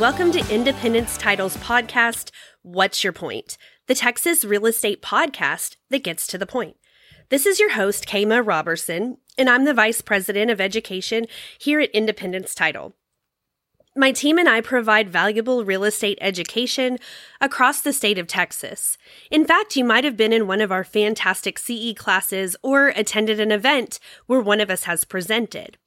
welcome to Independence Title's podcast, What's Your Point? The Texas real estate podcast that gets to the point. This is your host, Kama Robertson, and I'm the Vice President of Education here at Independence Title. My team and I provide valuable real estate education across the state of Texas. In fact, you might have been in one of our fantastic CE classes or attended an event where one of us has presented.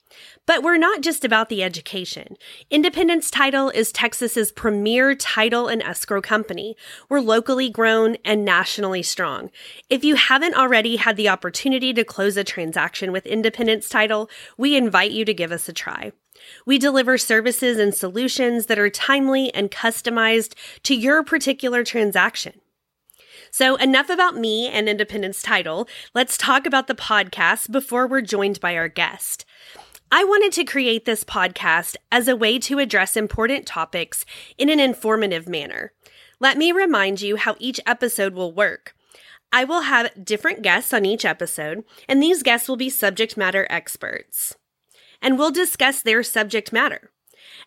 But we're not just about the education. Independence Title is Texas's premier title and escrow company. We're locally grown and nationally strong. If you haven't already had the opportunity to close a transaction with Independence Title, we invite you to give us a try. We deliver services and solutions that are timely and customized to your particular transaction. So enough about me and Independence Title. Let's talk about the podcast before we're joined by our guest. I wanted to create this podcast as a way to address important topics in an informative manner. Let me remind you how each episode will work. I will have different guests on each episode, and these guests will be subject matter experts, and we'll discuss their subject matter.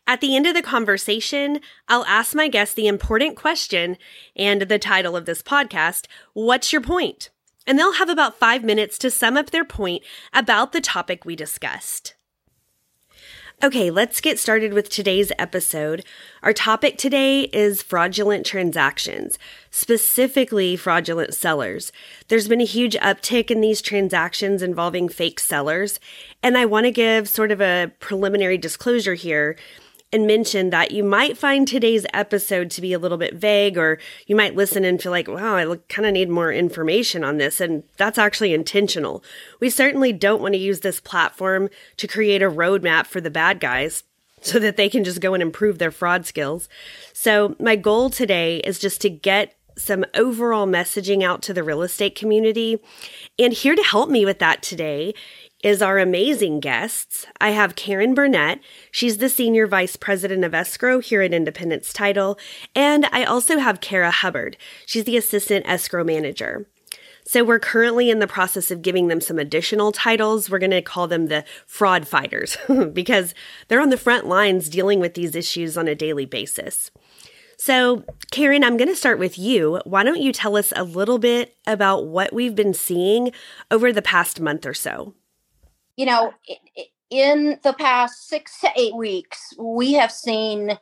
At the end of the conversation, I'll ask my guest the important question and the title of this podcast, What's Your Point? And they'll have about 5 minutes to sum up their point about the topic we discussed. Okay, let's get started with today's episode. Our topic today is fraudulent transactions, specifically fraudulent sellers. There's been a huge uptick in these transactions involving fake sellers, and I want to give sort of a preliminary disclosure here and mention that you might find today's episode to be a little bit vague, or you might listen and feel like, wow, I kind of need more information on this, and that's actually intentional. We certainly don't want to use this platform to create a roadmap for the bad guys so that they can just go and improve their fraud skills. So my goal today is just to get some overall messaging out to the real estate community, and here to help me with that today is our amazing guests. I have Karen Burnett. She's the Senior Vice President of Escrow here at Independence Title. And I also have Kara Hubbard. She's the Assistant Escrow Manager. So we're currently in the process of giving them some additional titles. We're going to call them the fraud fighters because they're on the front lines dealing with these issues on a daily basis. So, Karen, I'm going to start with you. Why don't you tell us a little bit about what we've been seeing over the past month or so? You know, in the past 6 to 8 weeks, we have seen,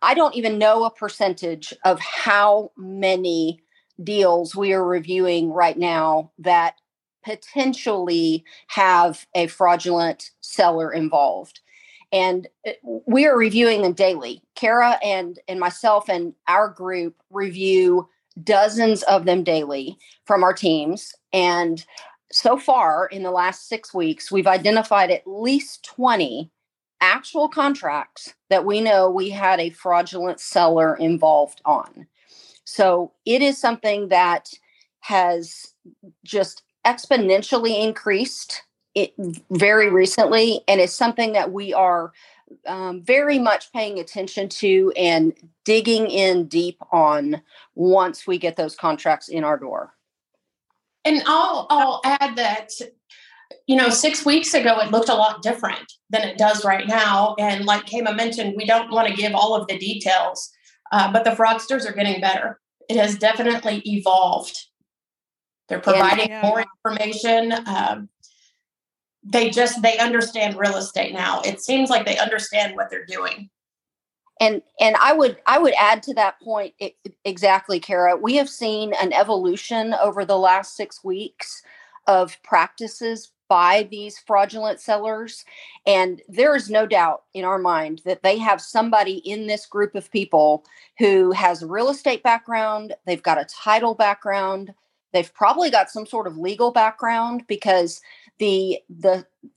I don't even know a percentage of how many deals we are reviewing right now that potentially have a fraudulent seller involved. And we are reviewing them daily. Kara and myself and our group review dozens of them daily from our teams. And so far, in the last 6 weeks, we've identified at least 20 actual contracts that we know we had a fraudulent seller involved on. So it is something that has just exponentially increased it very recently, and it's something that we are very much paying attention to and digging in deep on once we get those contracts in our door. And I'll add that, you know, 6 weeks ago, it looked a lot different than it does right now. And like Kama mentioned, we don't want to give all of the details, but the fraudsters are getting better. It has definitely evolved. They're providing more information. They understand real estate now. It seems like they understand what they're doing. And I would add to that point exactly, Kara. We have seen an evolution over the last 6 weeks of practices by these fraudulent sellers. And there is no doubt in our mind that they have somebody in this group of people who has a real estate background. They've got a title background. They've probably got some sort of legal background because the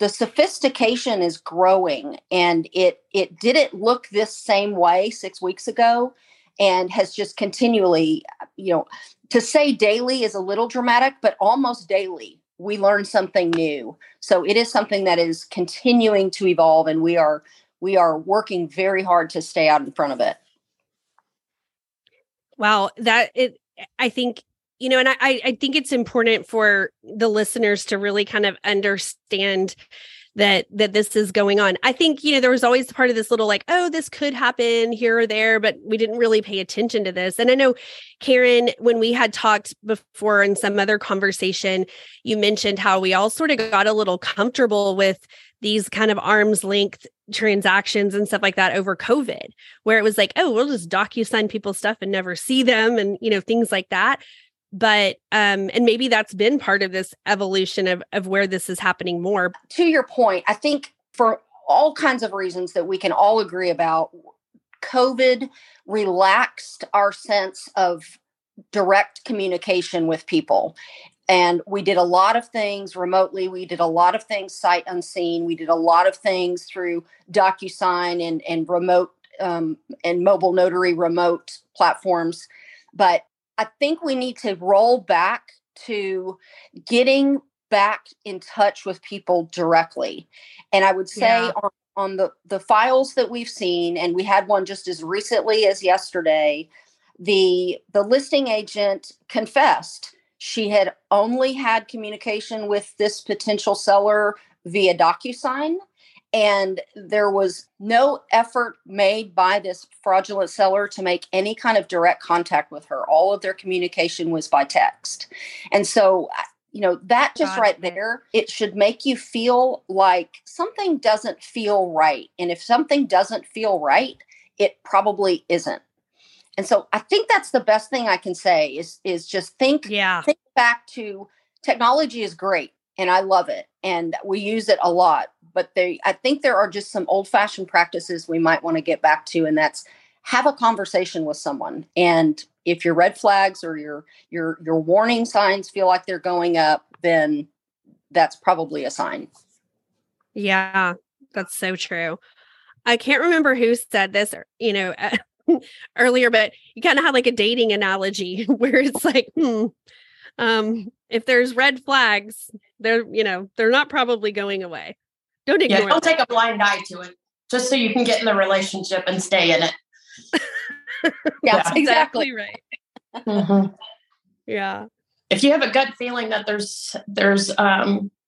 sophistication is growing, and it didn't look this same way 6 weeks ago, and has just continually, you know, to say daily is a little dramatic, but almost daily we learn something new. So it is something that is continuing to evolve, and we are working very hard to stay out in front of it. Wow, I think. You know, and I think it's important for the listeners to really kind of understand that this is going on. I think, there was always part of this little like, oh, this could happen here or there, but we didn't really pay attention to this. And I know, Karen, when we had talked before in some other conversation, you mentioned how we all sort of got a little comfortable with these kind of arm's length transactions and stuff like that over COVID, where it was like, oh, we'll just DocuSign people's stuff and never see them and, things like that. But, and maybe that's been part of this evolution of where this is happening more. To your point, I think for all kinds of reasons that we can all agree about, COVID relaxed our sense of direct communication with people. And we did a lot of things remotely. We did a lot of things sight unseen. We did a lot of things through DocuSign and remote and mobile notary remote platforms. But I think we need to roll back to getting back in touch with people directly. And I would say on the files that we've seen, and we had one just as recently as yesterday, the listing agent confessed she had only had communication with this potential seller via DocuSign. And there was no effort made by this fraudulent seller to make any kind of direct contact with her. All of their communication was by text. And so, that just right there, it should make you feel like something doesn't feel right. And if something doesn't feel right, it probably isn't. And so I think that's the best thing I can say is just think back to technology is great. And I love it. And we use it a lot. But I think there are just some old-fashioned practices we might want to get back to. And that's have a conversation with someone. And if your red flags or your warning signs feel like they're going up, then that's probably a sign. Yeah, that's so true. I can't remember who said this, earlier, but you kind of had like a dating analogy where it's like, if there's red flags, they're not probably going away. Don't ignore it. Don't take a blind eye to it just so you can get in the relationship and stay in it. That's exactly right. Mm-hmm. Yeah. If you have a gut feeling that there's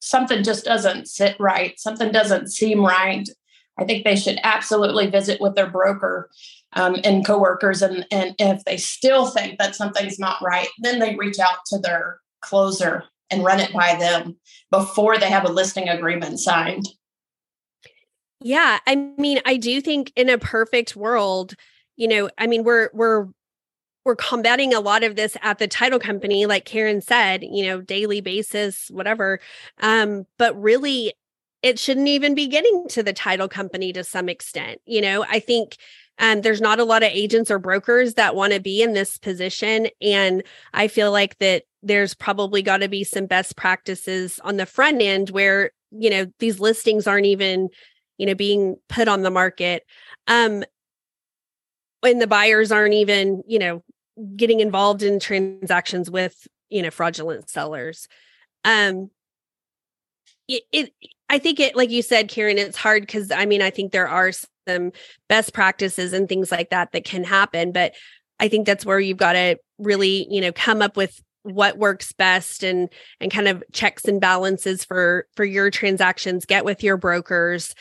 something just doesn't sit right, something doesn't seem right, I think they should absolutely visit with their broker and coworkers. And if they still think that something's not right, then they reach out to their closer and run it by them before they have a listing agreement signed. Yeah. I mean, I do think in a perfect world, we're combating a lot of this at the title company, like Karen said, daily basis, whatever. But really it shouldn't even be getting to the title company to some extent. I think there's not a lot of agents or brokers that want to be in this position. And I feel like that there's probably got to be some best practices on the front end where, these listings aren't even, being put on the market. And the buyers aren't even, getting involved in transactions with, fraudulent sellers. I think it, like you said, Karen, it's hard because I think there are some best practices and things like that can happen. But I think that's where you've got to really, come up with what works best and kind of checks and balances for your transactions, get with your brokers,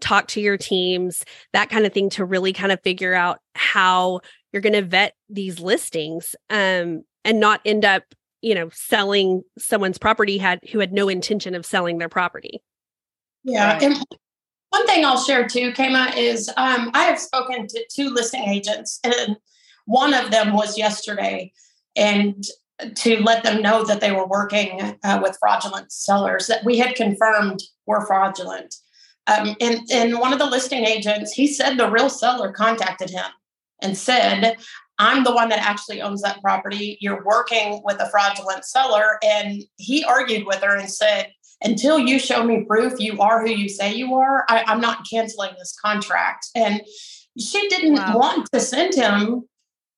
talk to your teams, that kind of thing to really kind of figure out how you're going to vet these listings and not end up, selling someone's property who had no intention of selling their property. Yeah. And one thing I'll share too, Kama, is I have spoken to two listing agents and one of them was yesterday and to let them know that they were working with fraudulent sellers that we had confirmed were fraudulent. And one of the listing agents, he said the real seller contacted him and said, I'm the one that actually owns that property. You're working with a fraudulent seller. And he argued with her and said, until you show me proof you are who you say you are, I'm not canceling this contract. And she didn't want to send him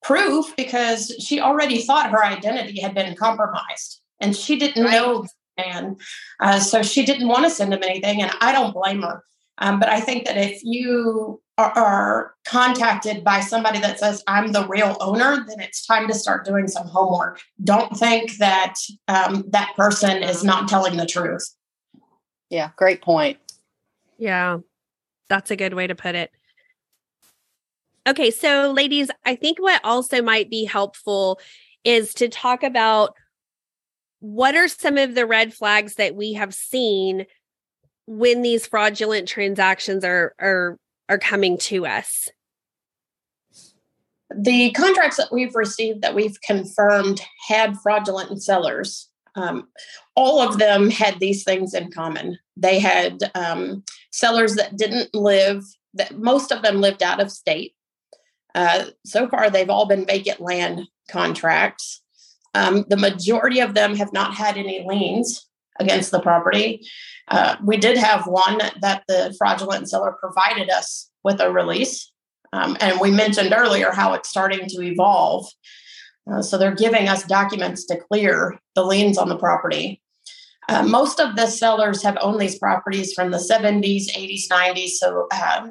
proof because she already thought her identity had been compromised. And she didn't know the man. So she didn't want to send him anything. And I don't blame her. But I think that if you are contacted by somebody that says, I'm the real owner, then it's time to start doing some homework. Don't think that that person is not telling the truth. Yeah, great point. Yeah, that's a good way to put it. Okay, so ladies, I think what also might be helpful is to talk about what are some of the red flags that we have seen when these fraudulent transactions are coming to us. The contracts that we've received that we've confirmed had fraudulent sellers. All of them had these things in common. They had sellers that didn't live, that most of them lived out of state. So far, they've all been vacant land contracts. The majority of them have not had any liens against the property. We did have one that the fraudulent seller provided us with a release. And we mentioned earlier how it's starting to evolve. So they're giving us documents to clear the liens on the property. Most of the sellers have owned these properties from the 70s, 80s, 90s. So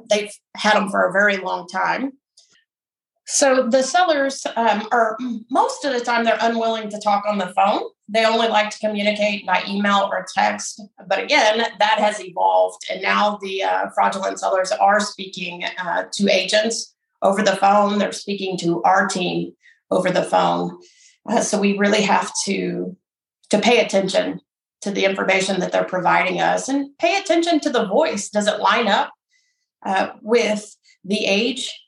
they've had them for a very long time. So the sellers are, most of the time, they're unwilling to talk on the phone. They only like to communicate by email or text. But again, that has evolved. And now the fraudulent sellers are speaking to agents over the phone. They're speaking to our team over the phone. So we really have to pay attention to the information that they're providing us and pay attention to the voice. Does it line up with the age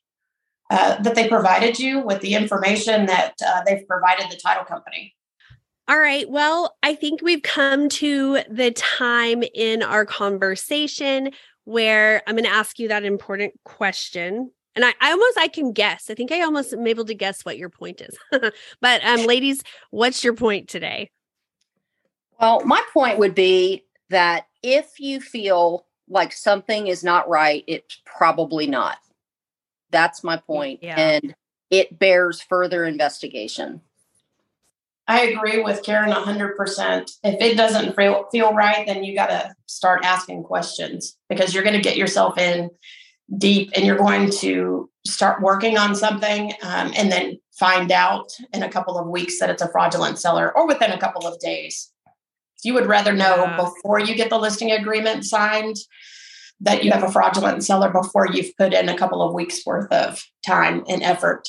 that they provided you, with the information that they've provided the title company? All right. Well, I think we've come to the time in our conversation where I'm going to ask you that important question. And I can guess. I think I almost am able to guess what your point is. But ladies, what's your point today? Well, my point would be that if you feel like something is not right, it's probably not. That's my point. Yeah. And it bears further investigation. I agree with Karen 100%. If it doesn't feel right, then you got to start asking questions, because you're going to get yourself in deep and you're going to start working on something and then find out in a couple of weeks that it's a fraudulent seller, or within a couple of days. You would rather know before you get the listing agreement signed that you have a fraudulent seller before you've put in a couple of weeks worth of time and effort.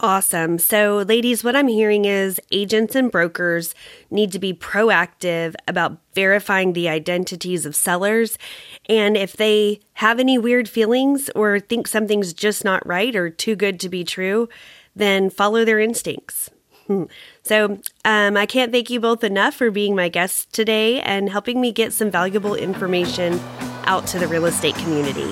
Awesome. So ladies, what I'm hearing is agents and brokers need to be proactive about verifying the identities of sellers. And if they have any weird feelings or think something's just not right or too good to be true, then follow their instincts. So I can't thank you both enough for being my guests today and helping me get some valuable information out to the real estate community.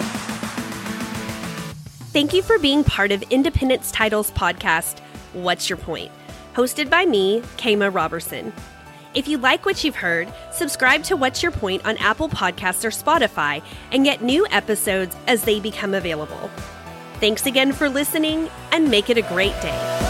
Thank you for being part of Independence Title's podcast, What's Your Point? Hosted by me, Kama Robertson. If you like what you've heard, subscribe to What's Your Point on Apple Podcasts or Spotify and get new episodes as they become available. Thanks again for listening, and make it a great day.